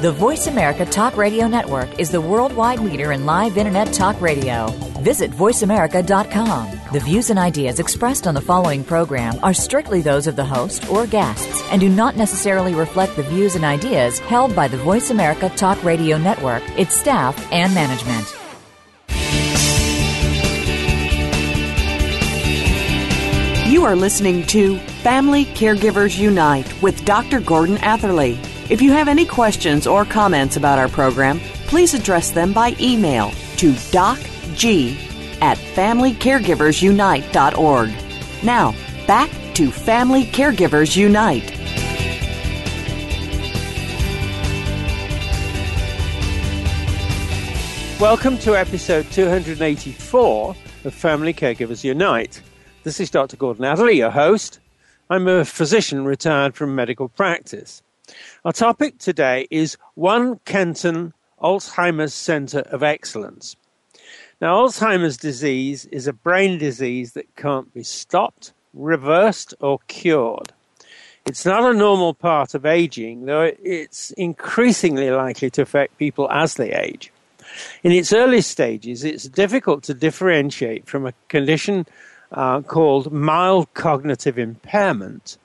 The Voice America Talk Radio Network is the worldwide leader in live Internet talk radio. Visit voiceamerica.com. The views and ideas expressed on the following program are strictly those of the host or guests and do not necessarily reflect the views and ideas held by the Voice America Talk Radio Network, its staff, and management. You are listening to Family Caregivers Unite with Dr. Gordon Atherley. If you have any questions or comments about our program, please address them by email to docg@familycaregiversunite.org. Now, back to Family Caregivers Unite. Welcome to episode 284 of Family Caregivers Unite. This is Dr. Gordon Atherley, your host. I'm a physician retired from medical practice. Our topic today is One Kenton Alzheimer's Centre of Excellence. Now, Alzheimer's disease is a brain disease that can't be stopped, reversed, or cured. It's not a normal part of aging, though it's increasingly likely to affect people as they age. In its early stages, it's difficult to differentiate from a condition called mild cognitive impairment,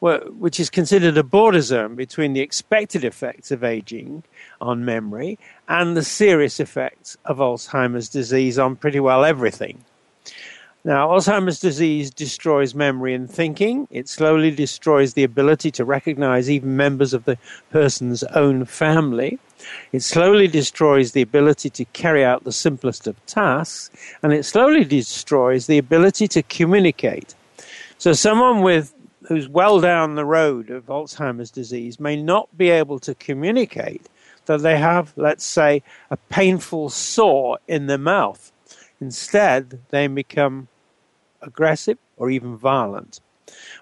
which is considered a border zone between the expected effects of aging on memory and the serious effects of Alzheimer's disease on pretty well everything. Now, Alzheimer's disease destroys memory and thinking. It slowly destroys the ability to recognize even members of the person's own family. It slowly destroys the ability to carry out the simplest of tasks, and it slowly destroys the ability to communicate. So someone who's well down the road of Alzheimer's disease may not be able to communicate that they have, let's say, a painful sore in their mouth. Instead, they become aggressive or even violent,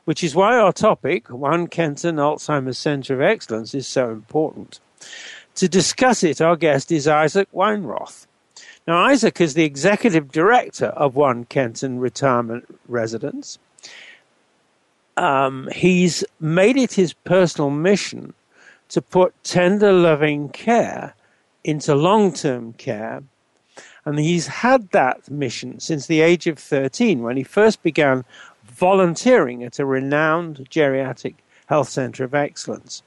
which is why our topic, One Kenton Alzheimer's Centre of Excellence, is so important. To discuss it, our guest is Isaac Weinroth. Now, Isaac is the Executive Director of One Kenton Retirement Residence. He's made it his personal mission to put tender, loving care into long-term care. And he's had that mission since the age of 13, when he first began volunteering at a renowned geriatric health centre of excellence.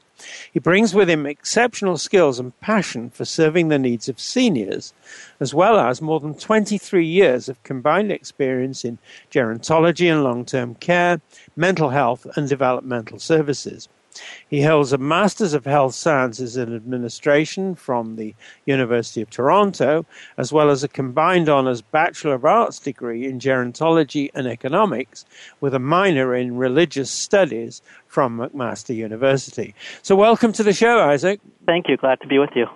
He brings with him exceptional skills and passion for serving the needs of seniors, as well as more than 23 years of combined experience in gerontology and long-term care, mental health and developmental services. He holds a Master's of Health Sciences in Administration from the University of Toronto, as well as a combined honours Bachelor of Arts degree in gerontology and economics, with a minor in religious studies from McMaster University. So welcome to the show, Isaac. Thank you. Glad to be with you.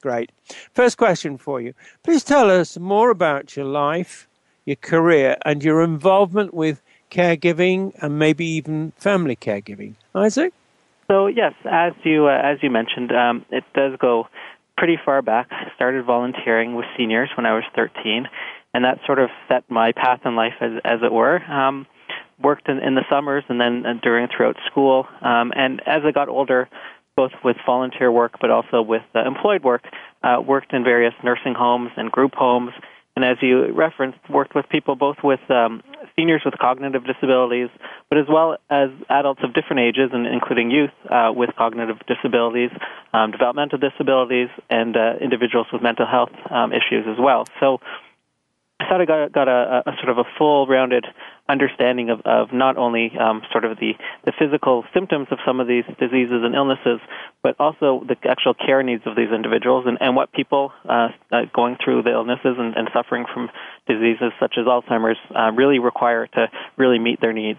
Great. First question for you. Please tell us more about your life, your career, and your involvement with caregiving and maybe even family caregiving. Isaac? So yes, as you mentioned, it does go pretty far back. I started volunteering with seniors when I was 13, and that sort of set my path in life, as it were. Worked in the summers and then throughout school. And as I got older, both with volunteer work but also with employed work, worked in various nursing homes and group homes. And as you referenced, worked with people both with seniors with cognitive disabilities, but as well as adults of different ages, and including youth with cognitive disabilities, developmental disabilities, and individuals with mental health issues as well. So I thought I got a sort of a full-rounded understanding of not only sort of the physical symptoms of some of these diseases and illnesses, but also the actual care needs of these individuals and what people going through the illnesses and suffering from diseases such as Alzheimer's really require to really meet their needs.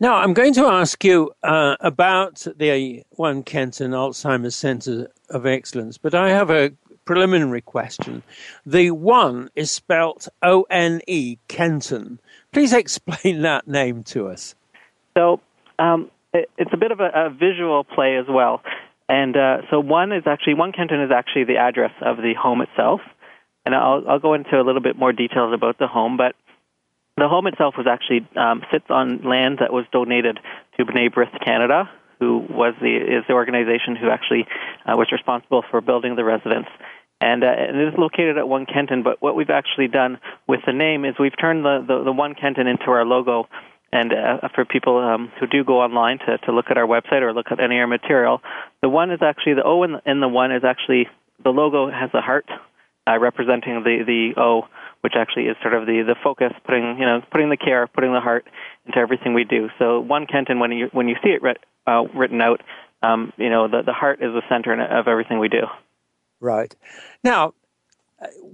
Now, I'm going to ask you about the One Kenton Alzheimer's Centre of Excellence, but I have a preliminary question. The one is spelt O-N-E, Kenton. Please explain that name to us. So it's a bit of a visual play as well. And so One Kenton is actually the address of the home itself. And I'll go into a little bit more details about the home, but the home itself was actually sits on land that was donated to B'nai B'rith Canada, who is the organization who actually was responsible for building the residence. And it is located at One Kenton, but what we've actually done with the name is we've turned the One Kenton into our logo. And for people who do go online to look at our website or look at any of our material, the one is actually, the O in the one is actually, the logo has a heart representing the O, which actually is sort of the focus, putting the care, putting the heart into everything we do. So One Kenton, when you see it written out, the heart is the center of everything we do. Right. Now,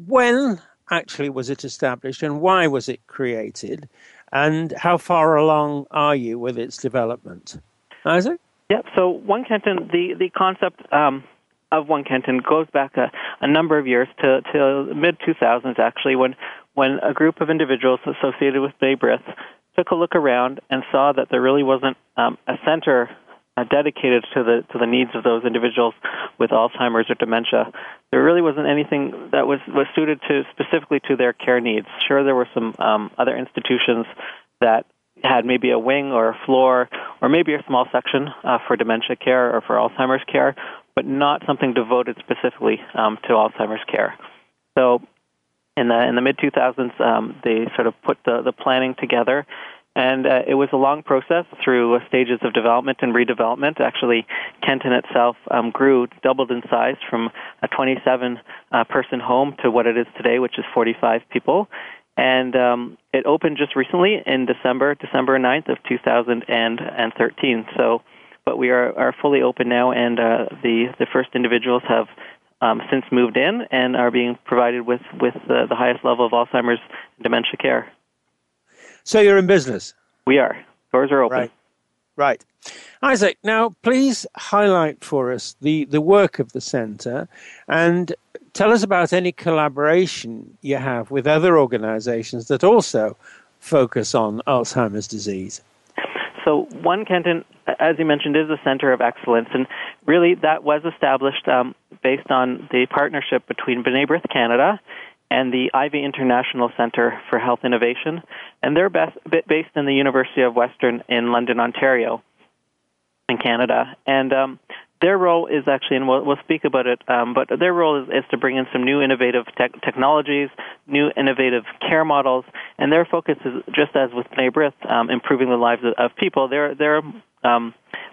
when actually was it established and why was it created? And how far along are you with its development, Isaac? Yep. So One Kenton, the concept of One Kenton goes back a number of years to mid-2000s, actually, when a group of individuals associated with Bay Bridge took a look around and saw that there really wasn't a center dedicated to the needs of those individuals with Alzheimer's or dementia. There really wasn't anything that was suited to specifically to their care needs. Sure, there were some other institutions that had maybe a wing or a floor or maybe a small section for dementia care or for Alzheimer's care, but not something devoted specifically to Alzheimer's care. So in the mid-2000s, they sort of put the planning together. And it was a long process through stages of development and redevelopment. Actually, Kenton itself doubled in size from a 27-person home to what it is today, which is 45 people. And it opened just recently in December 9th of 2013. So, but we are fully open now, and the first individuals have since moved in and are being provided with the highest level of Alzheimer's and dementia care. So you're in business? We are. Doors are open. Right. Isaac, now please highlight for us the work of the centre and tell us about any collaboration you have with other organisations that also focus on Alzheimer's disease. So One Kenton, as you mentioned, is a centre of excellence, and really that was established based on the partnership between B'nai B'rith Canada and the Ivey International Centre for Health Innovation, and they're based in the University of Western in London, Ontario, in Canada. And their role is actually, and we'll speak about it, but their role is to bring in some new innovative technologies, new innovative care models, and their focus is, just as with B'nai B'rith, improving the lives of people. Their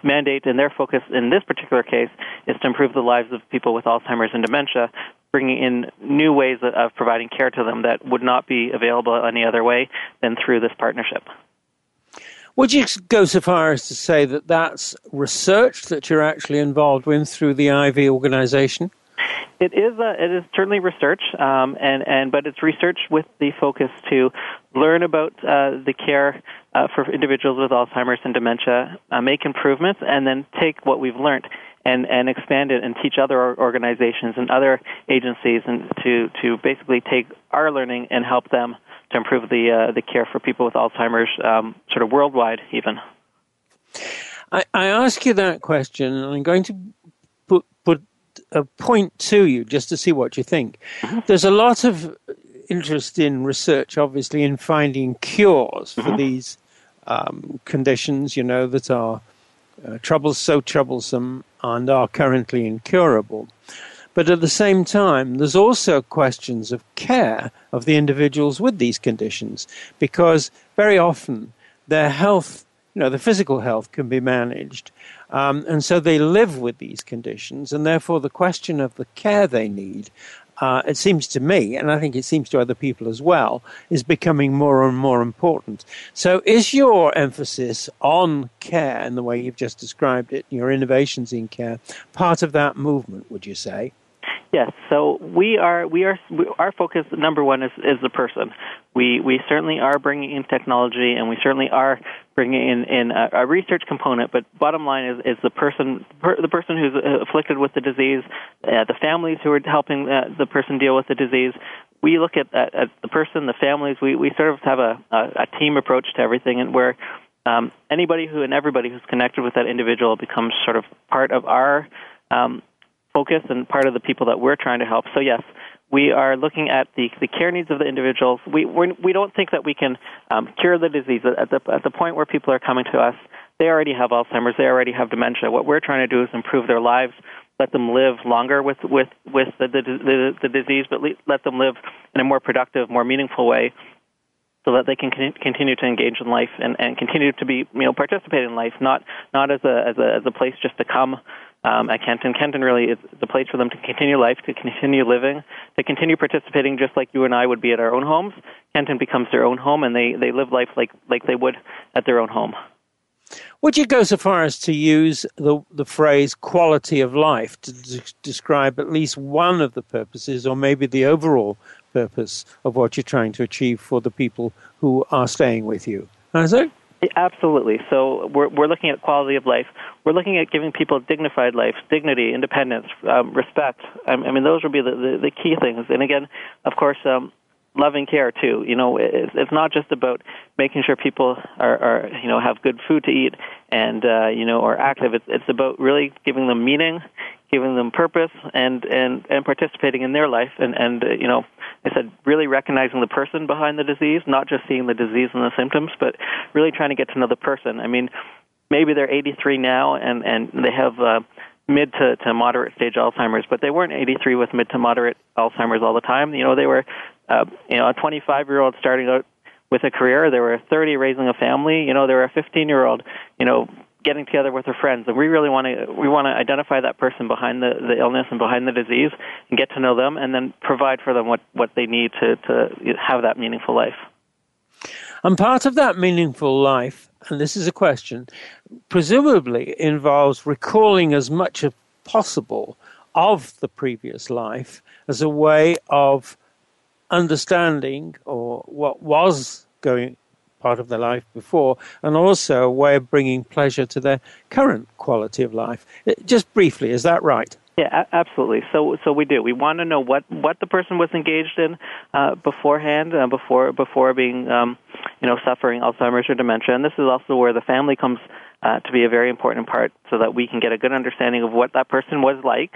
mandate and their focus in this particular case is to improve the lives of people with Alzheimer's and dementia, bringing in new ways of providing care to them that would not be available any other way than through this partnership. Would you go so far as to say that that's research that you're actually involved with through the Ivey organization? It is certainly research, but it's research with the focus to learn about the care for individuals with Alzheimer's and dementia, make improvements, and then take what we've learned and expand it and teach other organizations and other agencies and to basically take our learning and help them to improve the care for people with Alzheimer's sort of worldwide even. I ask you that question, and I'm going to put a point to you just to see what you think. Mm-hmm. There's a lot of interest in research, obviously, in finding cures for mm-hmm. these conditions, that are troublesome and are currently incurable. But at the same time, there's also questions of care of the individuals with these conditions, because very often their health, the physical health, can be managed. And so they live with these conditions, and therefore the question of the care they need, it seems to me, and I think it seems to other people as well, is becoming more and more important. So is your emphasis on care in the way you've just described it, your innovations in care, part of that movement, would you say? Yes. So our focus, number one, is the person. We certainly are bringing in technology, and we certainly are bringing in a research component. But bottom line is the person who's afflicted with the disease, the families who are helping the person deal with the disease. We look at the person, the families. We sort of have a team approach to everything, and where anybody and everybody who's connected with that individual becomes sort of part of our focus and part of the people that we're trying to help. So yes, we are looking at the care needs of the individuals. We don't think that we can cure the disease at the point where people are coming to us. They already have Alzheimer's. They already have dementia. What we're trying to do is improve their lives, let them live longer with the disease, but let them live in a more productive, more meaningful way, so that they can continue to engage in life and continue to be participate in life, not as a place just to come. At Kenton. Kenton really is the place for them to continue life, to continue living, to continue participating just like you and I would be at our own homes. Kenton becomes their own home, and they live life like they would at their own home. Would you go so far as to use the phrase quality of life to describe at least one of the purposes, or maybe the overall purpose of what you're trying to achieve for the people who are staying with you? Isaac? Absolutely. So we're looking at quality of life. We're looking at giving people dignified life, dignity, independence, respect. I mean, those would be the key things. And again, of course, loving care too. It's not just about making sure people are have good food to eat and are active. It's about really giving them meaning, giving them purpose, and participating in their life. And I said really recognizing the person behind the disease, not just seeing the disease and the symptoms, but really trying to get to know the person. I mean, maybe they're 83 now and they have mid to moderate stage Alzheimer's, but they weren't 83 with mid to moderate Alzheimer's all the time. They were a 25-year-old starting out with a career. They were 30 raising a family. They were a 15-year-old, getting together with her friends, and we want to identify that person behind the illness and behind the disease, and get to know them, and then provide for them what they need to have that meaningful life. And part of that meaningful life, and this is a question, presumably involves recalling as much as possible of the previous life as a way of understanding or what was going part of their life before, and also a way of bringing pleasure to their current quality of life. Just briefly, is that right? Yeah, absolutely. So we do. We want to know what the person was engaged in beforehand, before being suffering Alzheimer's or dementia. And this is also where the family comes to be a very important part, so that we can get a good understanding of what that person was like,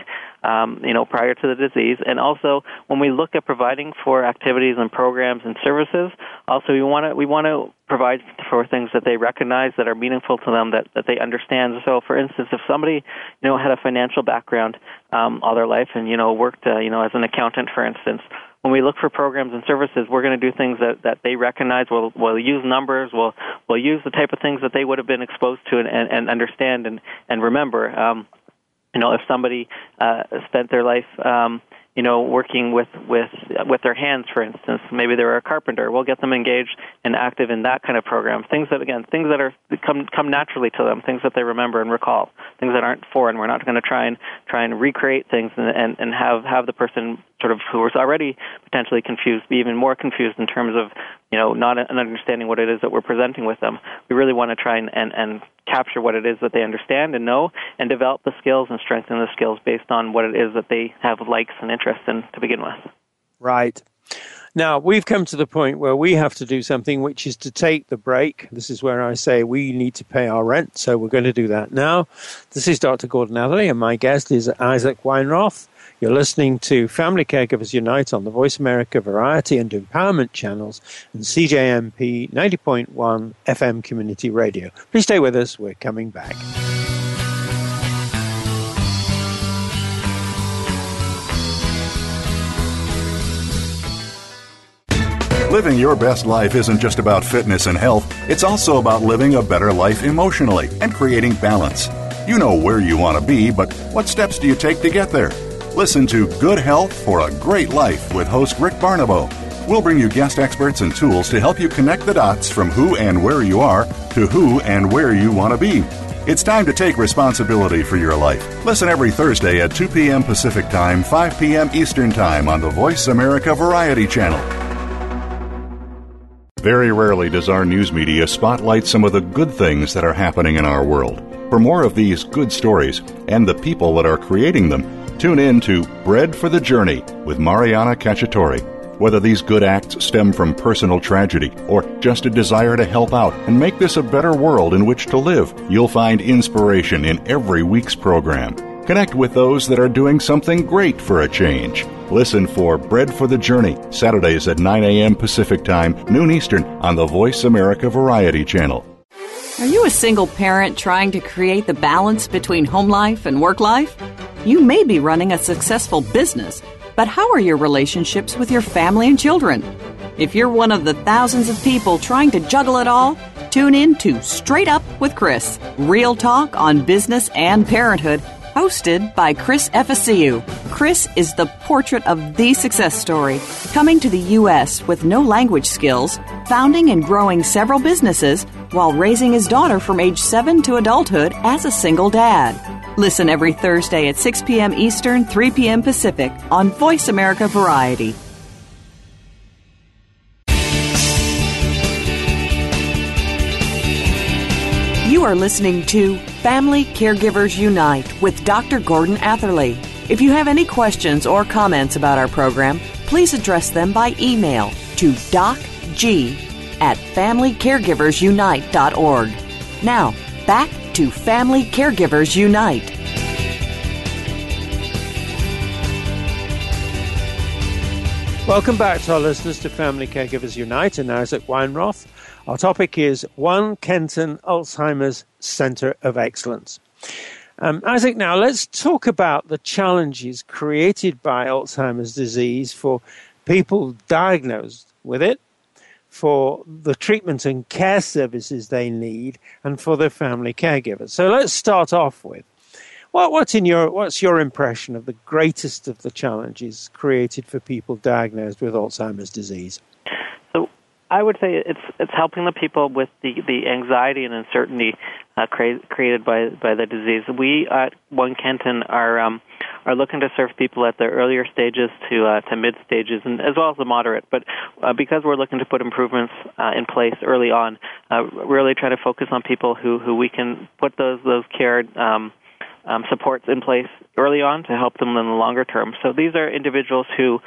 prior to the disease. And also, when we look at providing for activities and programs and services, also we want to provide for things that they recognize that are meaningful to them, that they understand. So, for instance, if somebody had a financial background all their life and worked as an accountant, for instance. When we look for programs and services, we're going to do things that they recognize. We'll use numbers. We'll use the type of things that they would have been exposed to and understand and remember. If somebody spent their life, working with their hands, for instance, maybe they were a carpenter. We'll get them engaged and active in that kind of program. Things that come naturally to them, things that they remember and recall, things that aren't foreign. We're not going to try and recreate things and have the person sort of who was already potentially confused be even more confused in terms of not understanding what it is that we're presenting with them. We really want to try and capture what it is that they understand and know, and develop the skills and strengthen the skills based on what it is that they have likes and interests in to begin with. Right. Now, we've come to the point where we have to do something, which is to take the break. This is where I say we need to pay our rent, so we're going to do that now. This is Dr. Gordon Atherley, and my guest is Isaac Weinroth. You're listening to Family Caregivers Unite on the Voice America Variety and Empowerment channels and CJMP 90.1 FM Community Radio. Please stay with us. We're coming back. Living your best life isn't just about fitness and health. It's also about living a better life emotionally and creating balance. You know where you want to be, but what steps do you take to get there? Listen to Good Health for a Great Life with host Rick Barnabo. We'll bring you guest experts and tools to help you connect the dots from who and where you are to who and where you want to be. It's time to take responsibility for your life. Listen every Thursday at 2 p.m. Pacific Time, 5 p.m. Eastern Time on the Voice America Variety Channel. Very rarely does our news media spotlight some of the good things that are happening in our world. For more of these good stories and the people that are creating them, tune in to Bread for the Journey with Mariana Cacciatore. Whether these good acts stem from personal tragedy or just a desire to help out and make this a better world in which to live, you'll find inspiration in every week's program. Connect with those that are doing something great for a change. Listen for Bread for the Journey, Saturdays at 9 a.m. Pacific Time, noon Eastern, on the Voice America Variety Channel. Are you a single parent trying to create the balance between home life and work life? You may be running a successful business, but how are your relationships with your family and children? If you're one of the thousands of people trying to juggle it all, tune in to Straight Up with Chris, real talk on business and parenthood, hosted by Chris Efesiou. Chris is the portrait of the success story, coming to the U.S. with no language skills, founding and growing several businesses while raising his daughter from age 7 to adulthood as a single dad. Listen every Thursday at 6 p.m. Eastern, 3 p.m. Pacific on Voice America Variety. You are listening to Family Caregivers Unite with Dr. Gordon Atherley. If you have any questions or comments about our program, please address them by email to docg@familycaregiversunite.org. Now, back to Family Caregivers Unite. Welcome back to our listeners to Family Caregivers Unite and Isaac Weinroth. Our topic is One Kenton Alzheimer's Centre of Excellence. Isaac, now let's talk about the challenges created by Alzheimer's disease for people diagnosed with it, for the treatment and care services they need, and for their family caregivers. So let's start off with, what's your impression of the greatest of the challenges created for people diagnosed with Alzheimer's disease? I would say it's helping the people with the anxiety and uncertainty created by the disease. We at One Kenton are looking to serve people at the earlier stages to mid stages, and as well as the moderate. But because we're looking to put improvements in place early on, really try to focus on people who we can put those care supports in place early on to help them in the longer term. So these are individuals who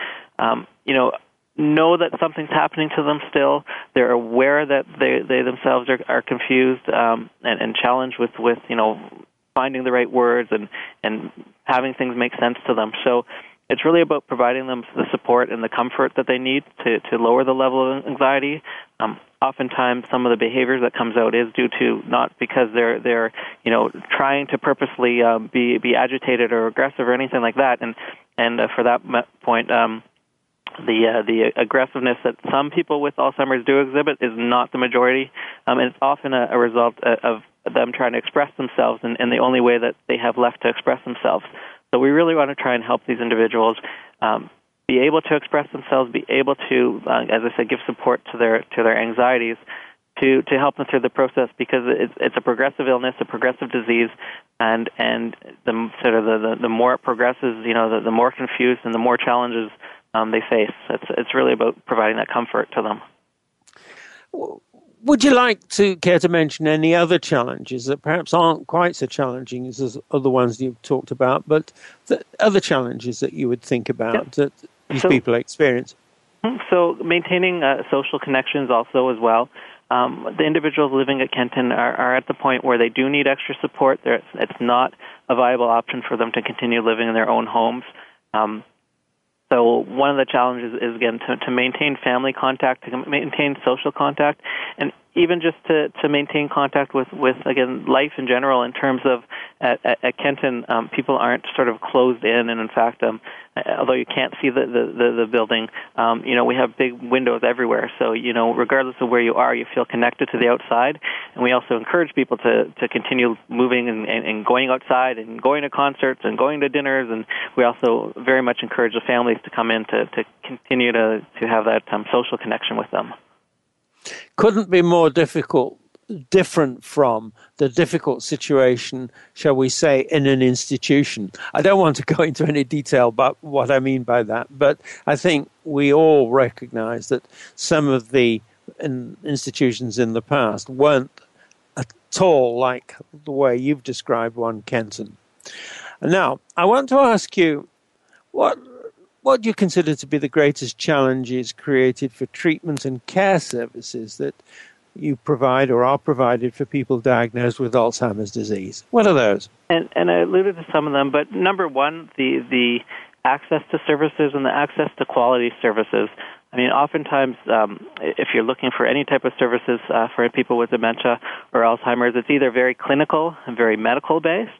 know that something's happening to them still. They're aware that they themselves are confused and challenged with finding the right words and having things make sense to them. So it's really about providing them the support and the comfort that they need to lower the level of anxiety. Oftentimes, some of the behaviors that comes out is due to not because they're trying to purposely be agitated or aggressive or anything like that. And for that point, the aggressiveness that some people with Alzheimer's do exhibit is not the majority, and it's often a result of them trying to express themselves in the only way that they have left to express themselves. So we really want to try and help these individuals be able to express themselves, be able to, as I said, give support to their anxieties, to help them through the process, because it's a progressive illness, a progressive disease, and the sort of the more it progresses, the more confused and the more challenges they face. It's really about providing that comfort to them. Would you care to mention any other challenges that perhaps aren't quite so challenging as other ones you've talked about, but the other challenges that you would think about that these people experience? So maintaining social connections also as well. The individuals living at Kenton are at the point where they do need extra support. It's not a viable option for them to continue living in their own homes. So one of the challenges is, again, to maintain family contact, to maintain social contact, and even just to maintain contact with, again, life in general in terms of at Kenton, people aren't sort of closed in. And in fact, although you can't see the building, we have big windows everywhere. So, regardless of where you are, you feel connected to the outside. And we also encourage people to continue moving and going outside and going to concerts and going to dinners. And we also very much encourage the families to come in to continue to have that social connection with them. Couldn't be more different from the difficult situation, shall we say, in an institution. I don't want to go into any detail about what I mean by that, but I think we all recognize that some of the institutions in the past weren't at all like the way you've described One Kenton. Now, I want to ask you, what do you consider to be the greatest challenges created for treatment and care services that you provide or are provided for people diagnosed with Alzheimer's disease? What are those? And I alluded to some of them, but number one, the access to services and the access to quality services. I mean, oftentimes, if you're looking for any type of services for people with dementia or Alzheimer's, it's either very clinical and very medical-based,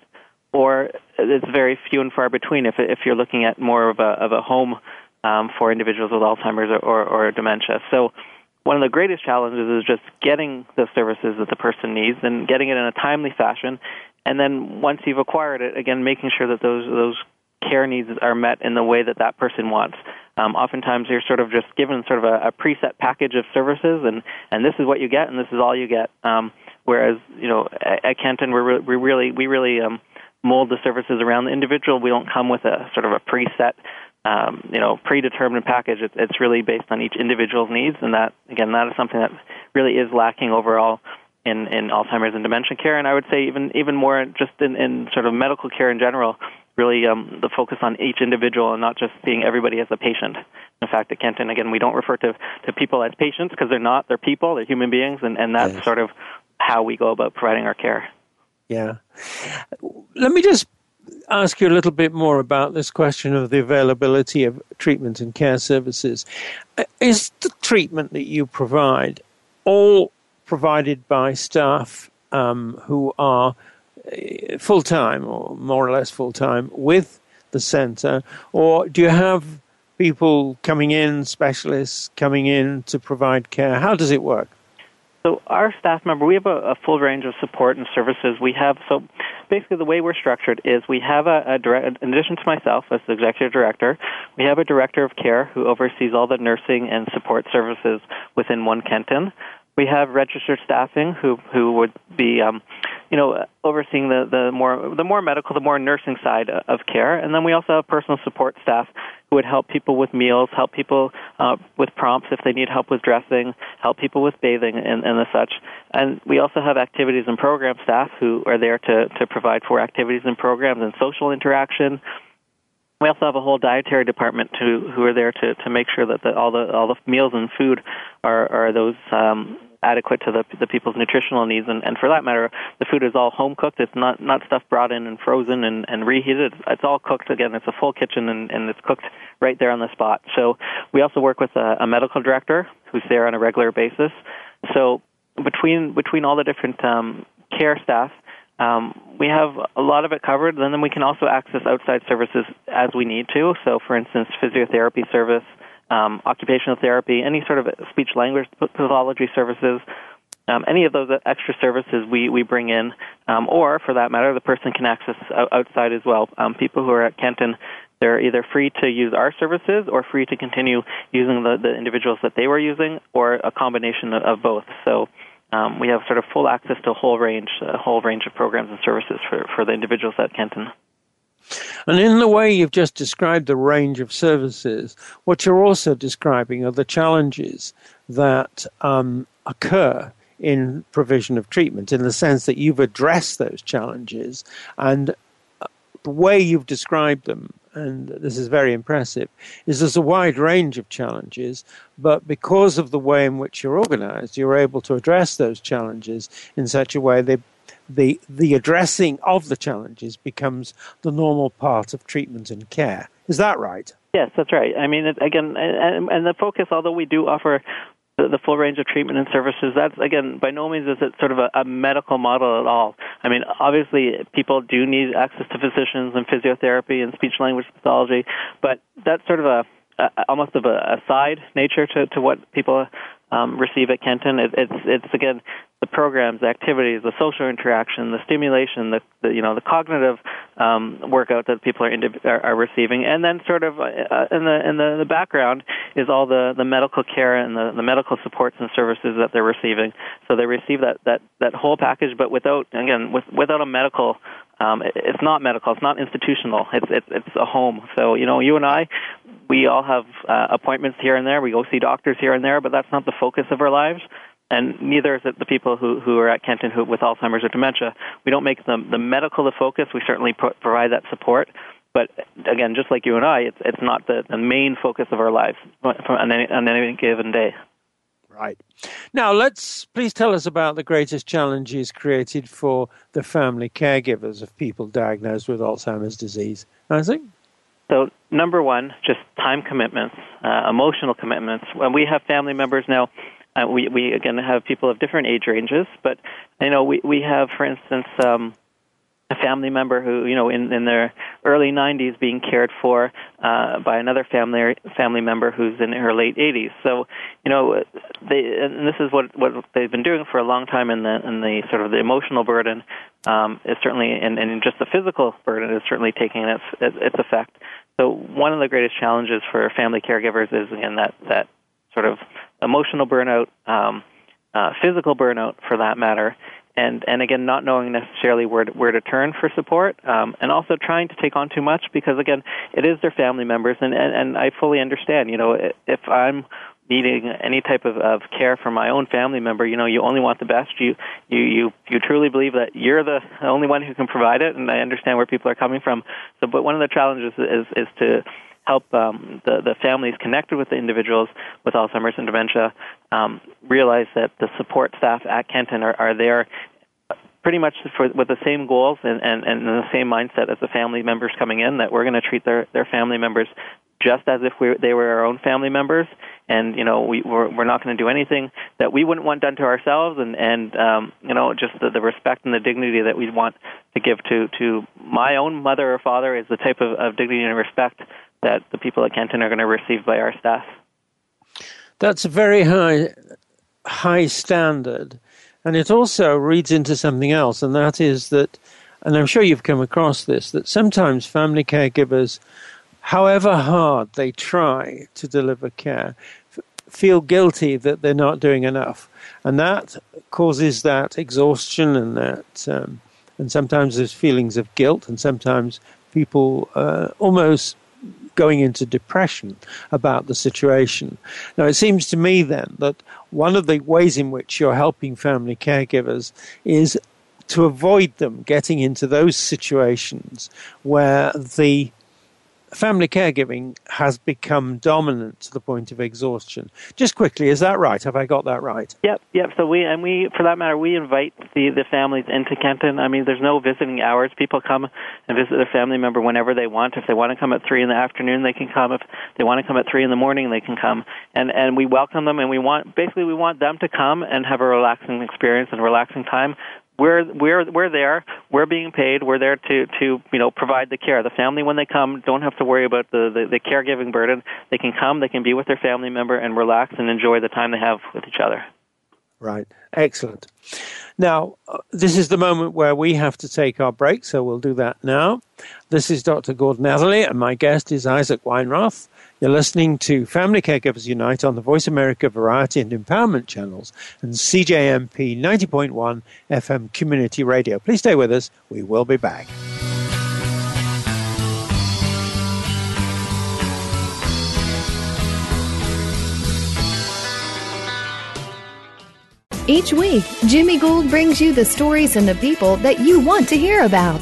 or it's very few and far between if you're looking at more of a home for individuals with Alzheimer's or dementia. So one of the greatest challenges is just getting the services that the person needs and getting it in a timely fashion. And then once you've acquired it, again, making sure that those care needs are met in the way that person wants. Oftentimes you're sort of just given sort of a preset package of services and this is what you get and this is all you get. Whereas, you know, at Kenton, we really mold the services around the individual. We don't come with a sort of a preset, predetermined package. It's really based on each individual's needs, and that, again, that is something that really is lacking overall in Alzheimer's and dementia care. And I would say even more just in sort of medical care in general, really the focus on each individual and not just seeing everybody as a patient. In fact, at Kenton, again, we don't refer to people as patients because they're not. They're people. They're human beings, and that's sort of how we go about providing our care. Yeah. Let me just ask you a little bit more about this question of the availability of treatment and care services. Is the treatment that you provide all provided by staff who are full-time or more or less full-time with the centre, or do you have people coming in, specialists coming in to provide care? How does it work? So our staff member, we have a full range of support and services. We have, so basically the way we're structured is we have in addition to myself as the executive director, we have a director of care who oversees all the nursing and support services within One Kenton. We have registered staffing who would be, overseeing the more medical, the more nursing side of care. And then we also have personal support staff who would help people with meals, help people with prompts if they need help with dressing, help people with bathing and the such. And we also have activities and program staff who are there to provide for activities and programs and social interaction. We also have a whole dietary department who are there to make sure that all the meals and food are those adequate to the people's nutritional needs, and for that matter, the food is all home cooked. It's not stuff brought in and frozen and reheated. It's all cooked. Again, it's a full kitchen and it's cooked right there on the spot. So we also work with a medical director who's there on a regular basis. So between all the different care staff, we have a lot of it covered, and then we can also access outside services as we need to. So, for instance, physiotherapy service, occupational therapy, any sort of speech-language pathology services, any of those extra services we bring in, or, for that matter, the person can access outside as well. People who are at Kenton, they're either free to use our services or free to continue using the individuals that they were using, or a combination of both. So we have sort of full access to a whole range of programs and services for the individuals at Kenton. And in the way you've just described the range of services, what you're also describing are the challenges that occur in provision of treatment, in the sense that you've addressed those challenges, and the way you've described them, and this is very impressive, is there's a wide range of challenges, but because of the way in which you're organized, you're able to address those challenges in such a way that the addressing of the challenges becomes the normal part of treatment and care. Is that right? Yes, that's right. I mean, the focus, although we do offer the full range of treatment and services, that's, again, by no means is it sort of a medical model at all. I mean, obviously, people do need access to physicians and physiotherapy and speech-language pathology, but that's sort of almost of a side nature to what people receive at Kenton. It's again, the programs, the activities, the social interaction, the stimulation, the cognitive workout that people are receiving, and then sort of in the background is all the medical care and the medical supports and services that they're receiving. So they receive that whole package, but without a medical. It's not medical. It's not institutional. It's a home. So, you and I, we all have appointments here and there. We go see doctors here and there, but that's not the focus of our lives. And neither is it the people who are at Kenton with Alzheimer's or dementia. We don't make the medical the focus. We certainly provide that support. But again, just like you and I, it's not the main focus of our lives on any given day. Right. Now, please tell us about the greatest challenges created for the family caregivers of people diagnosed with Alzheimer's disease. Isaac? So, number one, just time commitments, emotional commitments. When we have family members now, we again have people of different age ranges, but you know we have, for instance, a family member who you know in their early 90s being cared for by another family member who's in her late 80s. So you know and this is what they've been doing for a long time, and the sort of the emotional burden is certainly, and just the physical burden is certainly taking its effect. So one of the greatest challenges for family caregivers is again that sort of emotional burnout, physical burnout for that matter, and again, not knowing necessarily where to turn for support, and also trying to take on too much because, again, it is their family members, and I fully understand, you know, if I'm needing any type of care from my own family member, you know, you only want the best. You truly believe that you're the only one who can provide it, and I understand where people are coming from. So, but one of the challenges is to help the families connected with the individuals with Alzheimer's and dementia realize that the support staff at Kenton are there pretty much with the same goals and the same mindset as the family members coming in, that we're going to treat their family members just as if they were our own family members, and you know we're not going to do anything that we wouldn't want done to ourselves, and you know just the respect and the dignity that we want to give to my own mother or father is the type of dignity and respect that the people at Kenton are going to receive by our staff. That's a very high standard, and it also reads into something else, and that is that, and I'm sure you've come across this, that sometimes family caregivers, however hard they try to deliver care, feel guilty that they're not doing enough, and that causes that exhaustion and that, and sometimes there's feelings of guilt, and sometimes people almost going into depression about the situation. Now, it seems to me then that one of the ways in which you're helping family caregivers is to avoid them getting into those situations where the family caregiving has become dominant to the point of exhaustion. Just quickly, is that right? Have I got that right? Yep. So we, for that matter, we invite the families into Kenton. I mean, there's no visiting hours. People come and visit their family member whenever they want. If they want to come at 3 p.m, they can come. If they want to come at 3 a.m, they can come. And we welcome them, and we want them to come and have a relaxing experience and relaxing time. We're there. We're being paid. We're there to you know provide the care. The family, when they come, don't have to worry about the caregiving burden. They can come. They can be with their family member and relax and enjoy the time they have with each other. Right. Excellent. Now, this is the moment where we have to take our break, so we'll do that now. This is Dr. Gordon Atherley, and my guest is Isaac Weinroth. You're listening to Family Caregivers Unite on the Voice America Variety and Empowerment channels and CJMP 90.1 FM Community Radio. Please stay with us. We will be back. Each week, Jimmy Gould brings you the stories and the people that you want to hear about.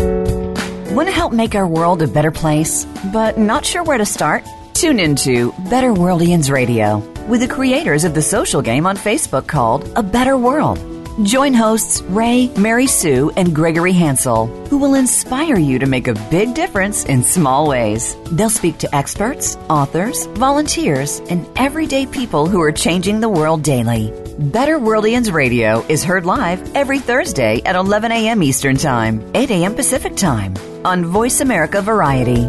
Want to help make our world a better place, but not sure where to start? Tune into Better Worldians Radio with the creators of the social game on Facebook called A Better World. Join hosts Ray, Mary Sue, and Gregory Hansel, who will inspire you to make a big difference in small ways. They'll speak to experts, authors, volunteers, and everyday people who are changing the world daily. Better Worldians Radio is heard live every Thursday at 11 a.m. Eastern Time, 8 a.m. Pacific Time on Voice America Variety.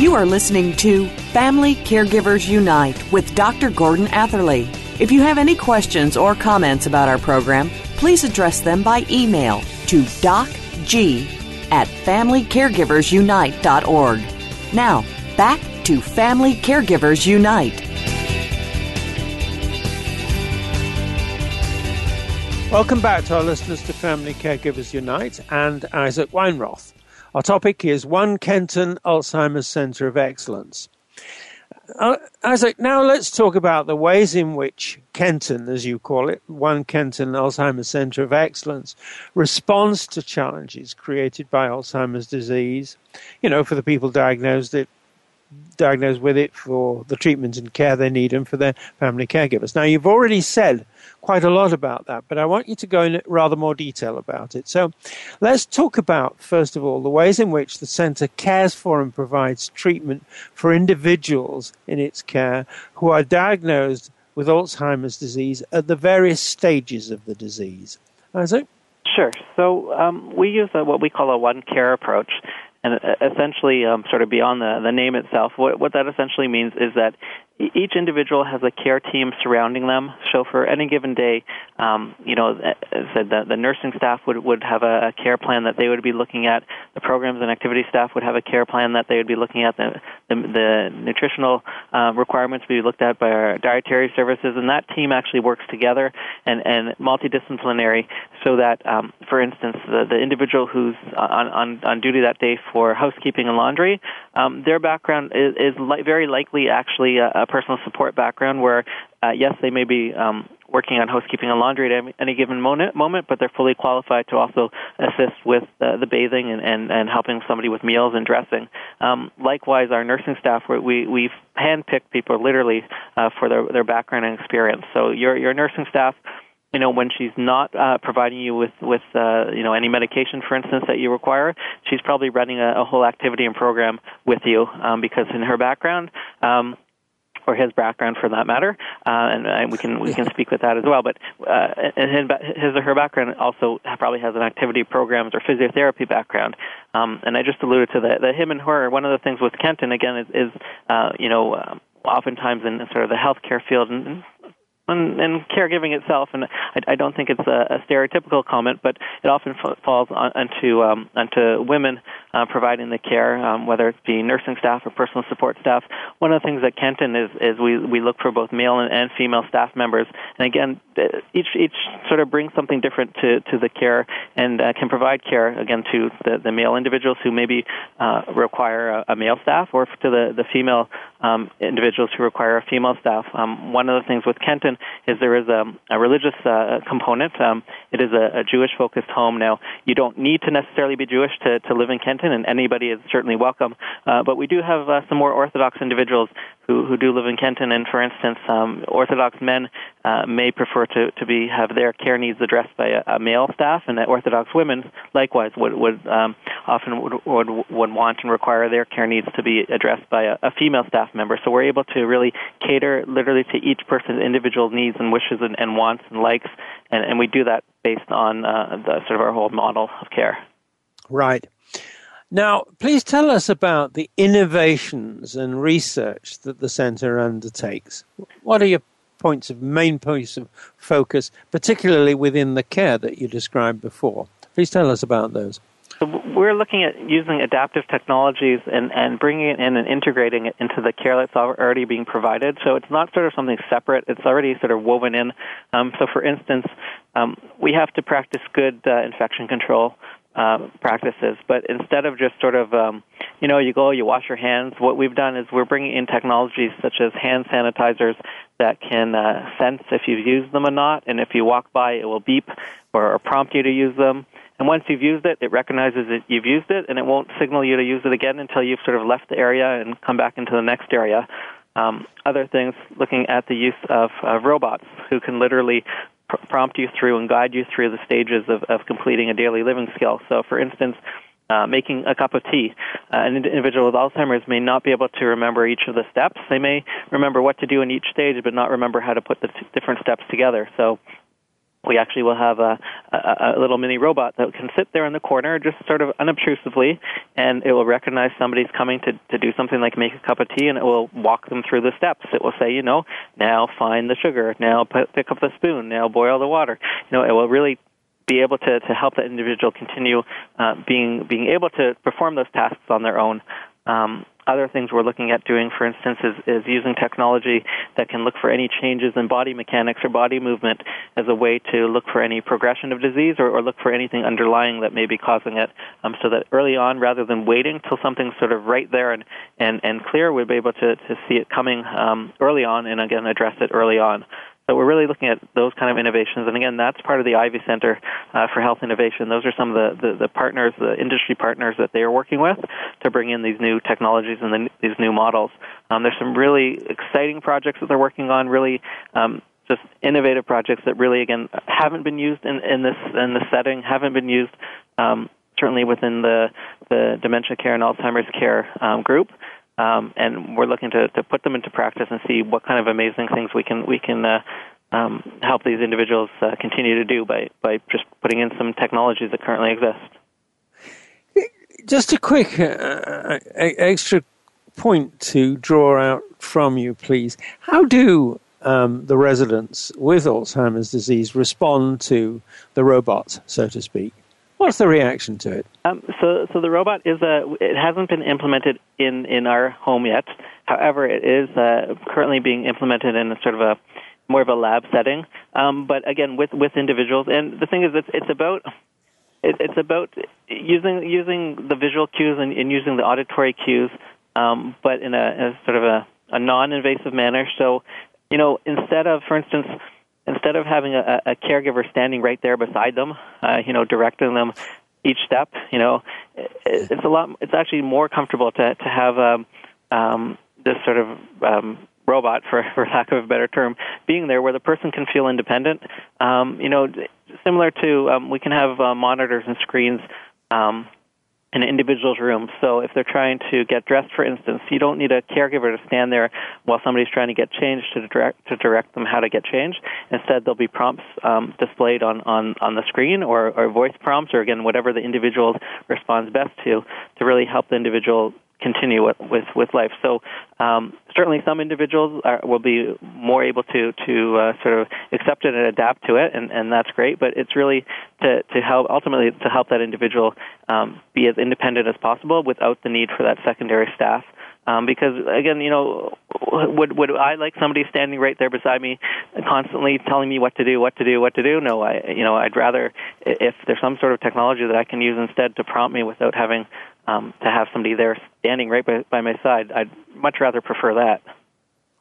You are listening to Family Caregivers Unite with Dr. Gordon Atherley. If you have any questions or comments about our program, please address them by email to docg@familycaregiversunite.org. Now, back to Family Caregivers Unite. Welcome back to our listeners to Family Caregivers Unite and Isaac Weinroth. Our topic is One Kenton Alzheimer's Centre of Excellence. Isaac, now let's talk about the ways in which Kenton, as you call it, One Kenton Alzheimer's Centre of Excellence, responds to challenges created by Alzheimer's disease, you know, for the people diagnosed with it, for the treatment and care they need, and for their family caregivers. Now, you've already said quite a lot about that, but I want you to go in rather more detail about it. So let's talk about, first of all, the ways in which the centre cares for and provides treatment for individuals in its care who are diagnosed with Alzheimer's disease at the various stages of the disease. Isaac? Sure. So we use what we call a one-care approach. And essentially, sort of beyond the name itself, what that essentially means is that each individual has a care team surrounding them. So for any given day, the nursing staff would have a care plan that they would be looking at. The programs and activity staff would have a care plan that they would be looking at. The nutritional requirements would be looked at by our dietary services. And that team actually works together and multidisciplinary so that, for instance, the individual who's on duty that day for housekeeping and laundry, their background is very likely actually a personal support background where, yes, they may be working on housekeeping and laundry at any given moment, but they're fully qualified to also assist with the bathing and helping somebody with meals and dressing. Likewise, our nursing staff, we've handpicked people literally for their background and experience. So your nursing staff, you know, when she's not providing you with any medication, for instance, that you require, she's probably running a whole activity and program with you because in her background, or his background for that matter, and we can speak with that as well. But his or her background also probably has an activity programs or physiotherapy background. And I just alluded to the him and her. One of the things with Kenton again is oftentimes in sort of the healthcare field and caregiving itself, and I don't think it's a stereotypical comment, but it often falls onto women providing the care, whether it be nursing staff or personal support staff. One of the things at Kenton is we look for both male and female staff members, and again, each sort of brings something different to the care and can provide care again to the male individuals who maybe require a male staff, or to the female individuals who require a female staff. One of the things with Kenton is there is a religious component. It is a Jewish-focused home. Now, you don't need to necessarily be Jewish to live in Kenton, and anybody is certainly welcome. But we do have some more Orthodox individuals who do live in Kenton, and for instance, Orthodox men may prefer to have their care needs addressed by a male staff, and that Orthodox women, likewise, often would want and require their care needs to be addressed by a female staff member. So we're able to really cater literally to each person's individual needs and wishes and wants and likes, and we do that based on sort of our whole model of care. Right. Now, please tell us about the innovations and research that the centre undertakes. What are your main points of focus, particularly within the care that you described before? Please tell us about those. So we're looking at using adaptive technologies and bringing it in and integrating it into the care that's already being provided. So it's not sort of something separate. It's already sort of woven in. So, for instance, we have to practice good infection control practices, but instead of just sort of, you go, you wash your hands, what we've done is we're bringing in technologies such as hand sanitizers that can sense if you've used them or not, and if you walk by, it will beep or prompt you to use them. And once you've used it, it recognizes that you've used it, and it won't signal you to use it again until you've sort of left the area and come back into the next area. Other things, looking at the use of robots who can literally prompt you through and guide you through the stages of completing a daily living skill. So, for instance, making a cup of tea. An individual with Alzheimer's may not be able to remember each of the steps. They may remember what to do in each stage, but not remember how to put the different steps together. So we actually will have a little mini robot that can sit there in the corner just sort of unobtrusively, and it will recognize somebody's coming to do something like make a cup of tea, and it will walk them through the steps. It will say, you know, now find the sugar, now pick up the spoon, now boil the water. You know, it will really be able to help that individual continue being able to perform those tasks on their own. Other things we're looking at doing, for instance, is using technology that can look for any changes in body mechanics or body movement as a way to look for any progression of disease or look for anything underlying that may be causing it, so that early on, rather than waiting till something's sort of right there and clear, we'd be able to see it coming early on and, again, address it early on. So we're really looking at those kind of innovations. And, again, that's part of the Ivey Centre for Health Innovation. Those are some of the partners, the industry partners that they are working with to bring in these new technologies and these new models. There's some really exciting projects that they're working on, really just innovative projects that really, again, haven't been used in this setting, haven't been used certainly within the dementia care and Alzheimer's care group. And we're looking to put them into practice and see what kind of amazing things we can help these individuals continue to do by just putting in some technologies that currently exist. Just a quick extra point to draw out from you, please. How do the residents with Alzheimer's disease respond to the robots, so to speak? What's the reaction to it? So the robot it hasn't been implemented in our home yet. However, it is currently being implemented in a sort of a more of a lab setting. But again, with individuals, and the thing is, it's about using the visual cues and using the auditory cues, but in a sort of a non-invasive manner. So, you know, instead of having a caregiver standing right there beside them, directing them each step, it's actually more comfortable to have this sort of robot, for lack of a better term, being there where the person can feel independent. Similar to we can have monitors and screens in an individual's room. So if they're trying to get dressed, for instance, you don't need a caregiver to stand there while somebody's trying to get changed to direct them how to get changed. Instead, there'll be prompts displayed on the screen or voice prompts, or, again, whatever the individual responds best to really help the individual continue with life. So certainly some individuals will be more able to sort of accept it and adapt to it, and that's great, but it's really to help that individual be as independent as possible without the need for that secondary staff. Because, again, would I like somebody standing right there beside me constantly telling me what to do? No, I'd rather, if there's some sort of technology that I can use instead to prompt me without having to have somebody there standing right by my side, I'd much rather prefer that.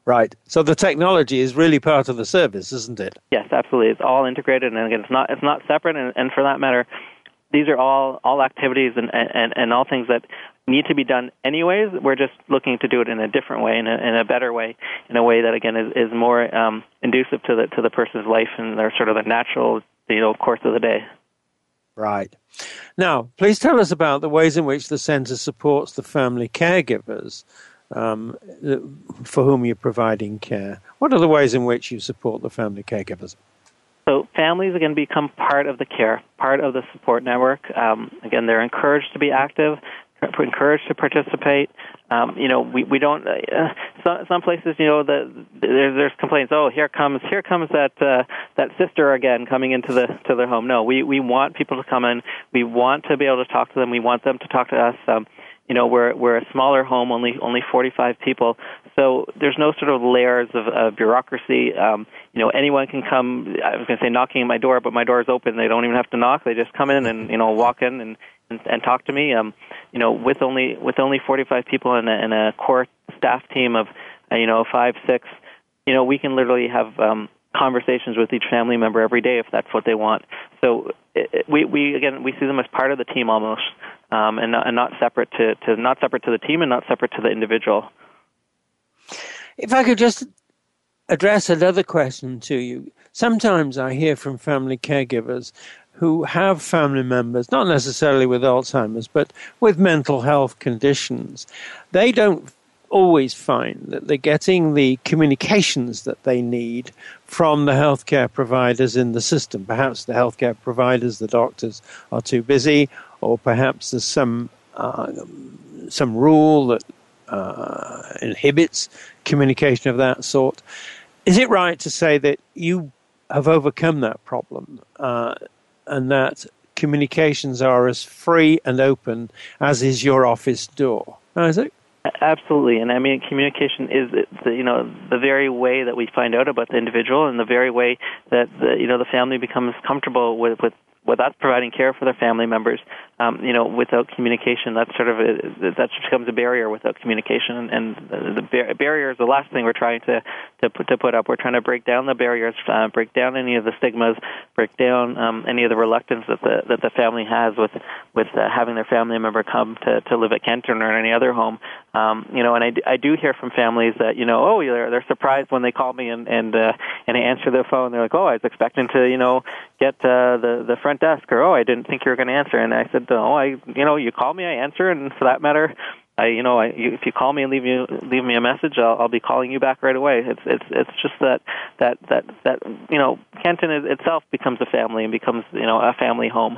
Right. So the technology is really part of the service, isn't it? Yes, absolutely. It's all integrated, and, again, it's not separate, and for that matter, these are all activities and all things that need to be done anyways. We're just looking to do it in a different way, in a better way, in a way that, again, is more inducive to the person's life and their sort of the natural, course of the day. Right. Now, please tell us about the ways in which the centre supports the family caregivers for whom you're providing care. What are the ways in which you support the family caregivers? So families, again, become part of the care, part of the support network. Again, they're encouraged to be active, encouraged to participate. We don't. Some places, there's complaints. Oh, here comes that sister again coming into their home. No, we want people to come in. We want to be able to talk to them. We want them to talk to us. We're a smaller home, only 45 people, so there's no sort of layers of bureaucracy. Anyone can come. I was going to say knocking at my door, but my door is open. They don't even have to knock. They just come in and walk in and talk to me. With only 45 people and a core staff team of 5-6, we can literally have conversations with each family member every day if that's what they want. So we see them as part of the team almost, and not separate to the team and not separate to the individual. If I could just address another question to you. Sometimes I hear from family caregivers who have family members, not necessarily with Alzheimer's, but with mental health conditions. They don't always find that they're getting the communications that they need from the healthcare providers in the system. Perhaps the healthcare providers, the doctors, are too busy, or perhaps there's some rule that inhibits communication of that sort. Is it right to say that you have overcome that problem and that communications are as free and open as is your office door? Isaac? Absolutely. And I mean, communication is, you know, the very way that we find out about the individual and the very way that, you know, the family becomes comfortable with us providing care for their family members. You know, without communication, that becomes a barrier without communication. And the barrier is the last thing we're trying to put up. We're trying to break down the barriers, break down any of the stigmas, break down any of the reluctance that the family has with having their family member come to live at Kenton or any other home. You know, and I do hear from families that, you know, they're surprised when they call me and I answer their phone. They're like, oh, I was expecting to, you know, get the front desk, or, oh, I didn't think you were going to answer. And I said, no, you call me, I answer, and for that matter, if you call me and leave me a message, I'll be calling you back right away. It's just that you know, Kenton itself becomes a family and becomes, you know, a family home.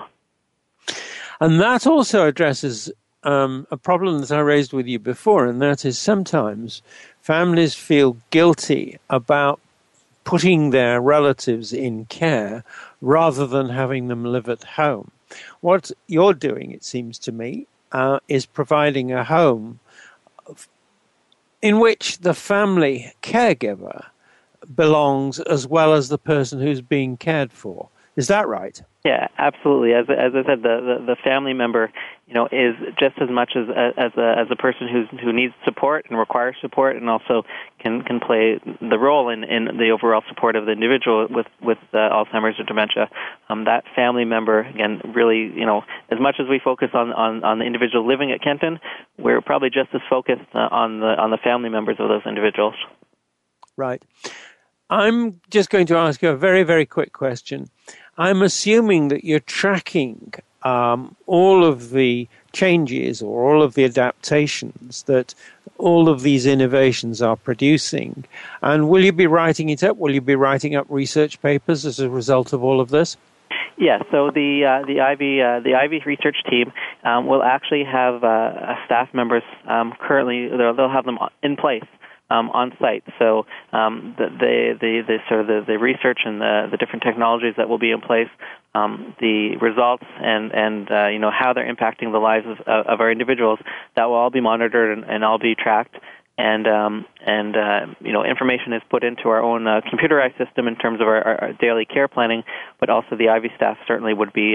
And that also addresses a problem that I raised with you before, and that is sometimes families feel guilty about putting their relatives in care rather than having them live at home. What you're doing, it seems to me, is providing a home in which the family caregiver belongs as well as the person who's being cared for. Is that right? Yeah, absolutely. As I said, the family member, you know, is just as much as a person who needs support and requires support, and also can play the role in the overall support of the individual with Alzheimer's or dementia. That family member, again, really, you know, as much as we focus on the individual living at Kenton, we're probably just as focused on the family members of those individuals. Right. I'm just going to ask you a very, very quick question. I'm assuming that you're tracking all of the changes or all of the adaptations that all of these innovations are producing. And will you be writing it up? Will you be writing up research papers as a result of all of this? Yeah, so the Ivey research team will actually have staff members currently, they'll have them in place. On site, so the research and the different technologies that will be in place, the results and you know, how they're impacting the lives of our individuals, that will all be monitored and all be tracked. And you know, information is put into our own computerized system in terms of our daily care planning, but also the Ivey staff certainly would be,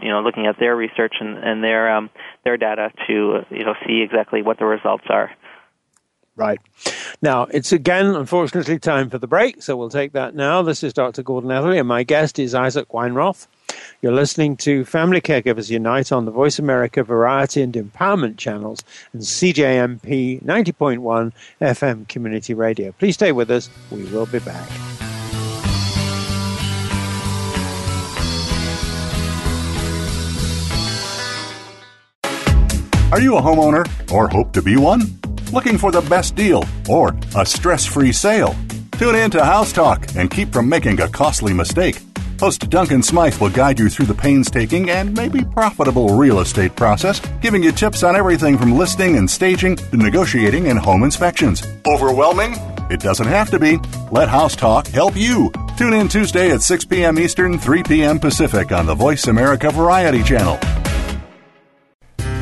you know, looking at their research and their data to, you know, see exactly what the results are. Right. Now, it's again, unfortunately, time for the break, so we'll take that now. This is Dr. Gordon Atherley, and my guest is Isaac Weinroth. You're listening to Family Caregivers Unite on the Voice America Variety and Empowerment channels and CJMP 90.1 FM Community Radio. Please stay with us. We will be back. Are you a homeowner or hope to be one? Looking for the best deal or a stress-free sale? Tune in to House Talk and keep from making a costly mistake. Host Duncan Smythe will guide you through the painstaking and maybe profitable real estate process, giving you tips on everything from listing and staging to negotiating and home inspections. Overwhelming? It doesn't have to be. Let House Talk help you. Tune in Tuesday at 6 p.m. Eastern, 3 p.m. Pacific on the Voice America Variety Channel.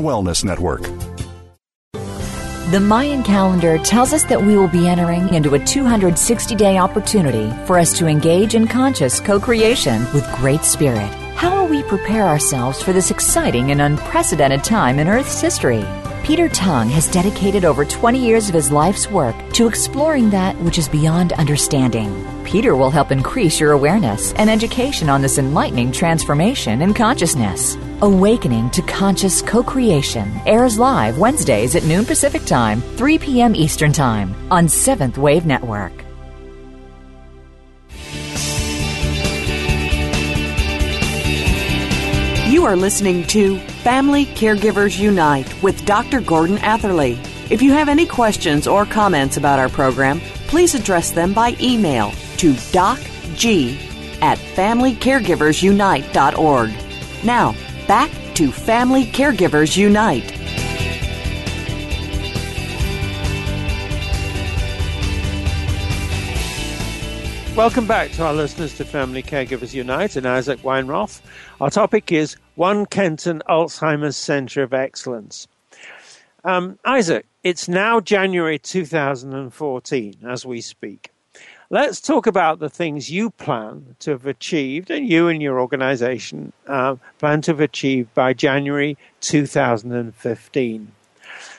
Wellness Network. The Mayan calendar tells us that we will be entering into a 260-day opportunity for us to engage in conscious co-creation with Great Spirit. How will we prepare ourselves for this exciting and unprecedented time in Earth's history? Peter Tung has dedicated over 20 years of his life's work to exploring that which is beyond understanding. Peter will help increase your awareness and education on this enlightening transformation in consciousness. Awakening to Conscious Co-Creation airs live Wednesdays at noon Pacific Time, 3 p.m. Eastern Time on 7th Wave Network. You are listening to Family Caregivers Unite with Dr. Gordon Atherley. If you have any questions or comments about our program, please address them by email to docg@familycaregiversunite.org. Now, back to Family Caregivers Unite. Welcome back to our listeners to Family Caregivers Unite and Isaac Weinroth. Our topic is One Kenton Alzheimer's Centre of Excellence. Isaac, it's now January 2014 as we speak. Let's talk about the things you plan to have achieved and you and your organization plan to have achieved by January 2015.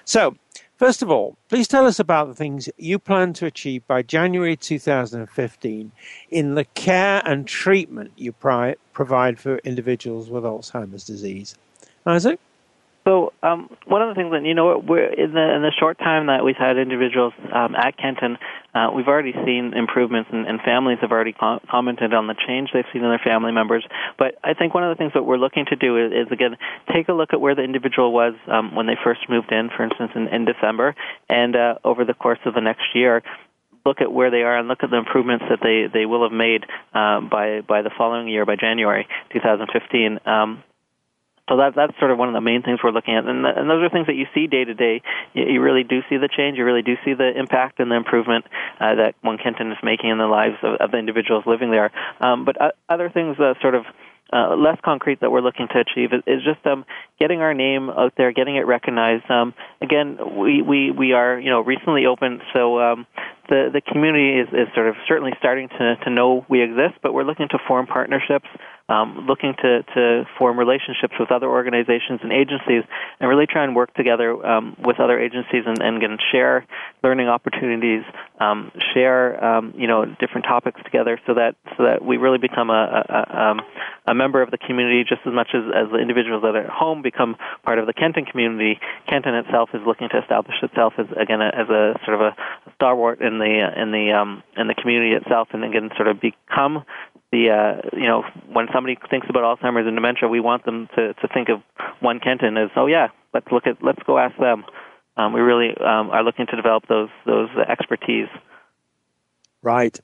So, first of all, please tell us about the things you plan to achieve by January 2015 in the care and treatment you provide for individuals with Alzheimer's disease. Isaac? So one of the things that, you know, we're in the short time that we've had individuals at Kenton, we've already seen improvements, and families have already commented on the change they've seen in their family members. But I think one of the things that we're looking to do is again, take a look at where the individual was when they first moved in, for instance, in December, and over the course of the next year, look at where they are and look at the improvements that they will have made by the following year, by January 2015. So that's sort of one of the main things we're looking at. And those are things that you see day to day. You really do see the change. You really do see the impact and the improvement that One Kenton is making in the lives of the individuals living there. But other things that sort of less concrete that we're looking to achieve is just getting our name out there, getting it recognized. Again, we are, you know, recently open, so the community is sort of certainly starting to know we exist, but we're looking to form partnerships, looking to form relationships with other organizations and agencies, and really try and work together with other agencies and share learning opportunities, share different topics together, so that we really become a member of the community just as much as the individuals that are at home become part of the Kenton community. Kenton itself is looking to establish itself as a sort of a stalwart in the community itself, and again sort of become when somebody thinks about Alzheimer's and dementia, we want them to think of One Kenton as, oh yeah, let's go ask them. We really are looking to develop those expertise. Right.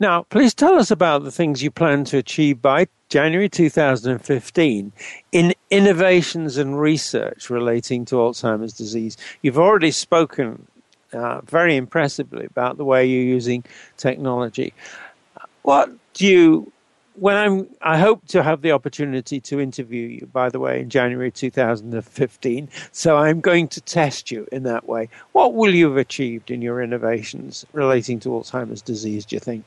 Now, please tell us about the things you plan to achieve by January 2015 in innovations and research relating to Alzheimer's disease. You've already spoken very impressively about the way you're using technology. I hope to have the opportunity to interview you, by the way, in January 2015, so I'm going to test you in that way. What will you have achieved in your innovations relating to Alzheimer's disease, do you think?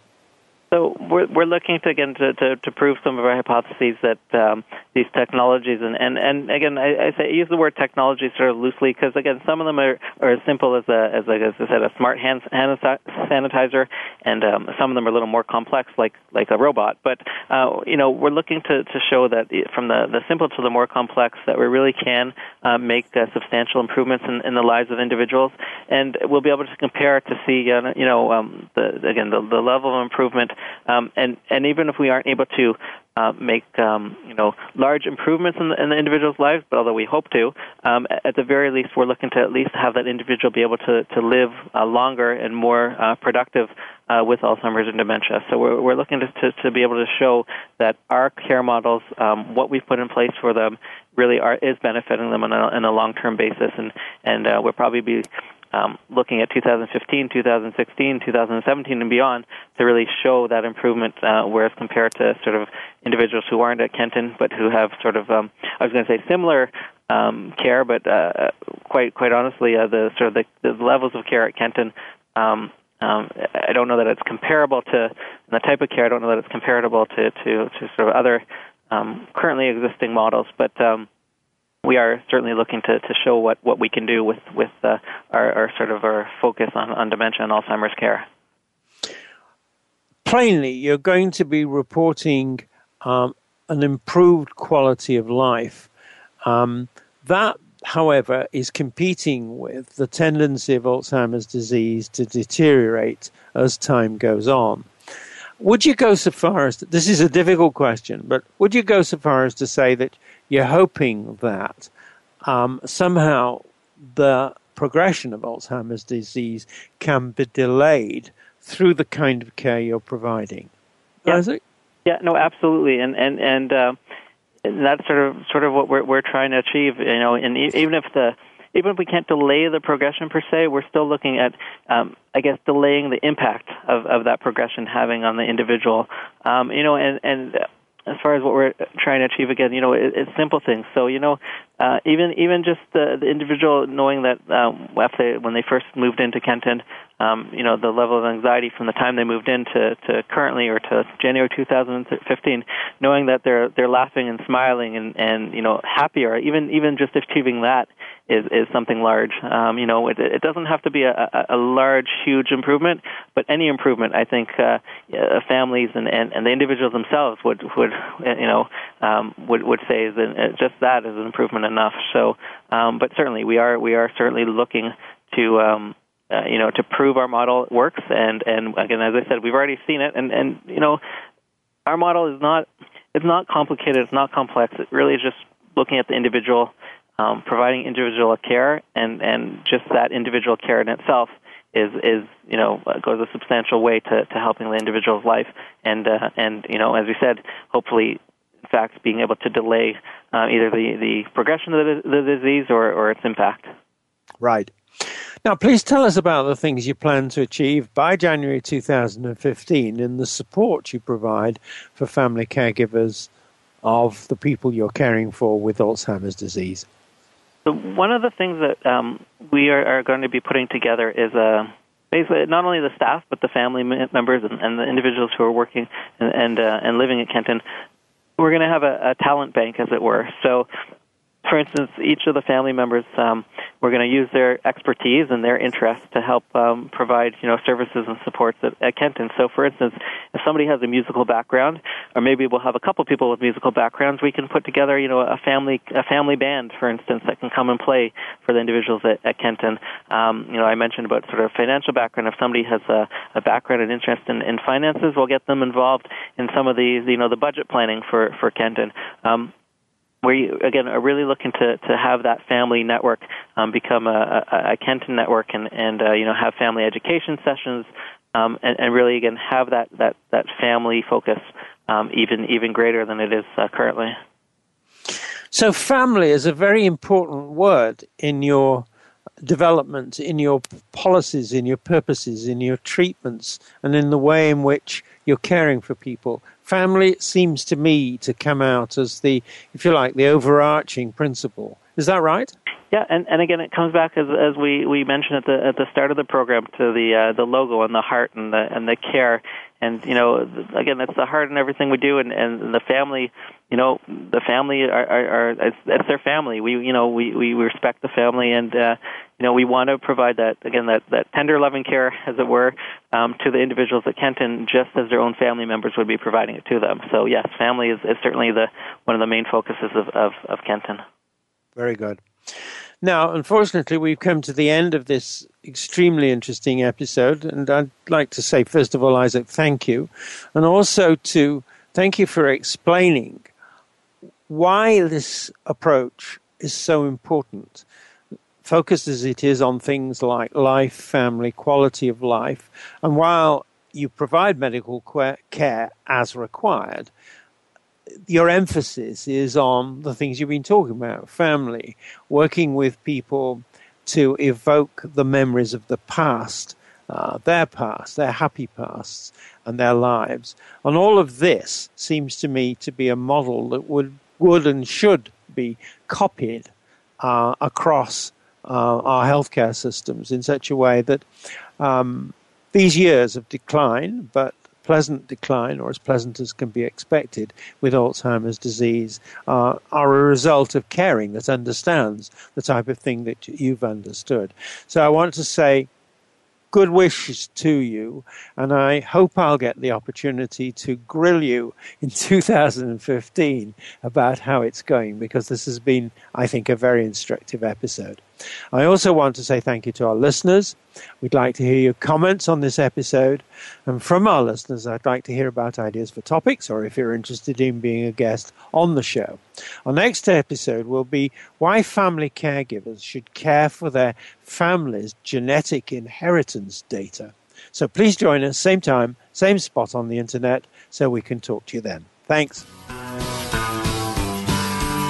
So we're looking to prove some of our hypotheses that these technologies and again I use the word technology sort of loosely because again some of them are as simple as a smart hand sanitizer, and some of them are a little more complex like a robot. But we're looking to show that from the simple to the more complex that we really can make substantial improvements in the lives of individuals, and we'll be able to compare to see the level of improvement. And even if we aren't able to make large improvements in the individual's lives, but although we hope to, at the very least, we're looking to at least have that individual be able to live longer and more productive with Alzheimer's and dementia. So we're looking to be able to show that our care models, what we've put in place for them, really is benefiting them on a long-term basis, and we'll probably be looking at 2015, 2016, 2017, and beyond to really show that improvement, whereas compared to sort of individuals who aren't at Kenton but who have sort of, similar care, but quite honestly, the levels of care at Kenton, I don't know that it's comparable to the type of care. I don't know that it's comparable to sort of other currently existing models, but we are certainly looking to show what we can do with our sort of our focus on dementia and Alzheimer's care. Plainly, you're going to be reporting an improved quality of life. That, however, is competing with the tendency of Alzheimer's disease to deteriorate as time goes on. Would you go so far as to, this is a difficult question, but would you go so far as to say that you're hoping that somehow the progression of Alzheimer's disease can be delayed through the kind of care you're providing? Yeah. Isaac? Yeah, no, absolutely, and that's sort of what we're trying to achieve. You know, and even if we can't delay the progression per se, we're still looking at, I guess, delaying the impact of that progression having on the individual. You know, and as far as what we're trying to achieve, again, you know, it's simple things. So, you know, even just the individual knowing that when they first moved into Kenton, you know, the level of anxiety from the time they moved in to currently or to January 2015, knowing that they're laughing and smiling and you know, happier, even just achieving that is something large. You know, it doesn't have to be a large, huge improvement, but any improvement, I think, families and the individuals themselves would say that just that is an improvement enough. So, but certainly we are certainly looking to. You know, to prove our model works, and again, as I said, we've already seen it, and you know, our model is not complicated, it's not complex. It really is just looking at the individual, providing individual care, and just that individual care in itself is you know, goes a substantial way to helping the individual's life, and you know, as we said, hopefully, in fact, being able to delay either the progression of the disease or its impact. Right. Now, please tell us about the things you plan to achieve by January 2015 in the support you provide for family caregivers of the people you're caring for with Alzheimer's disease. So one of the things that we are going to be putting together is basically not only the staff, but the family members and the individuals who are working and living at Kenton. We're going to have a talent bank, as it were. So, for instance, each of the family members, we're going to use their expertise and their interest to help provide, you know, services and supports at Kenton. So, for instance, if somebody has a musical background, or maybe we'll have a couple people with musical backgrounds, we can put together, you know, a family band, for instance, that can come and play for the individuals at Kenton. You know, I mentioned about sort of financial background. If somebody has a background and interest in finances, we'll get them involved in some of these, you know, the budget planning for Kenton. We, again, are really looking to have that family network become a Kenton network and you know, have family education sessions and really, again, have that family focus even greater than it is currently. So family is a very important word in your development, in your policies, in your purposes, in your treatments, and in the way in which you're caring for people. Family seems to me to come out as the, if you like, the overarching principle. Is that right? Yeah, and again, it comes back as we mentioned at the start of the program to the logo and the heart and the care. And, you know, again, it's the heart in everything we do, and the family, you know, the family are it's their family. We, you know, we respect the family, and, you know, we want to provide that, again, that tender, loving care, as it were, to the individuals at Kenton, just as their own family members would be providing it to them. So, yes, family is certainly one of the main focuses of Kenton. Very good. Now, unfortunately, we've come to the end of this extremely interesting episode, and I'd like to say, first of all, Isaac, thank you, and also to thank you for explaining why this approach is so important, focused as it is on things like life, family, quality of life, and while you provide medical care as required, your emphasis is on the things you've been talking about, family, working with people to evoke the memories of the past, their happy pasts, and their lives. And all of this seems to me to be a model that would and should be copied across our healthcare systems in such a way that these years of decline, but pleasant decline, or as pleasant as can be expected with Alzheimer's disease, are a result of caring that understands the type of thing that you've understood. So I want to say good wishes to you, and I hope I'll get the opportunity to grill you in 2015 about how it's going, because this has been, I think, a very instructive episode. I also want to say thank you to our listeners. We'd like to hear your comments on this episode. And from our listeners, I'd like to hear about ideas for topics, or if you're interested in being a guest on the show. Our next episode will be why family caregivers should care for their family's genetic inheritance data. So please join us, same time, same spot on the internet, so we can talk to you then. Thanks.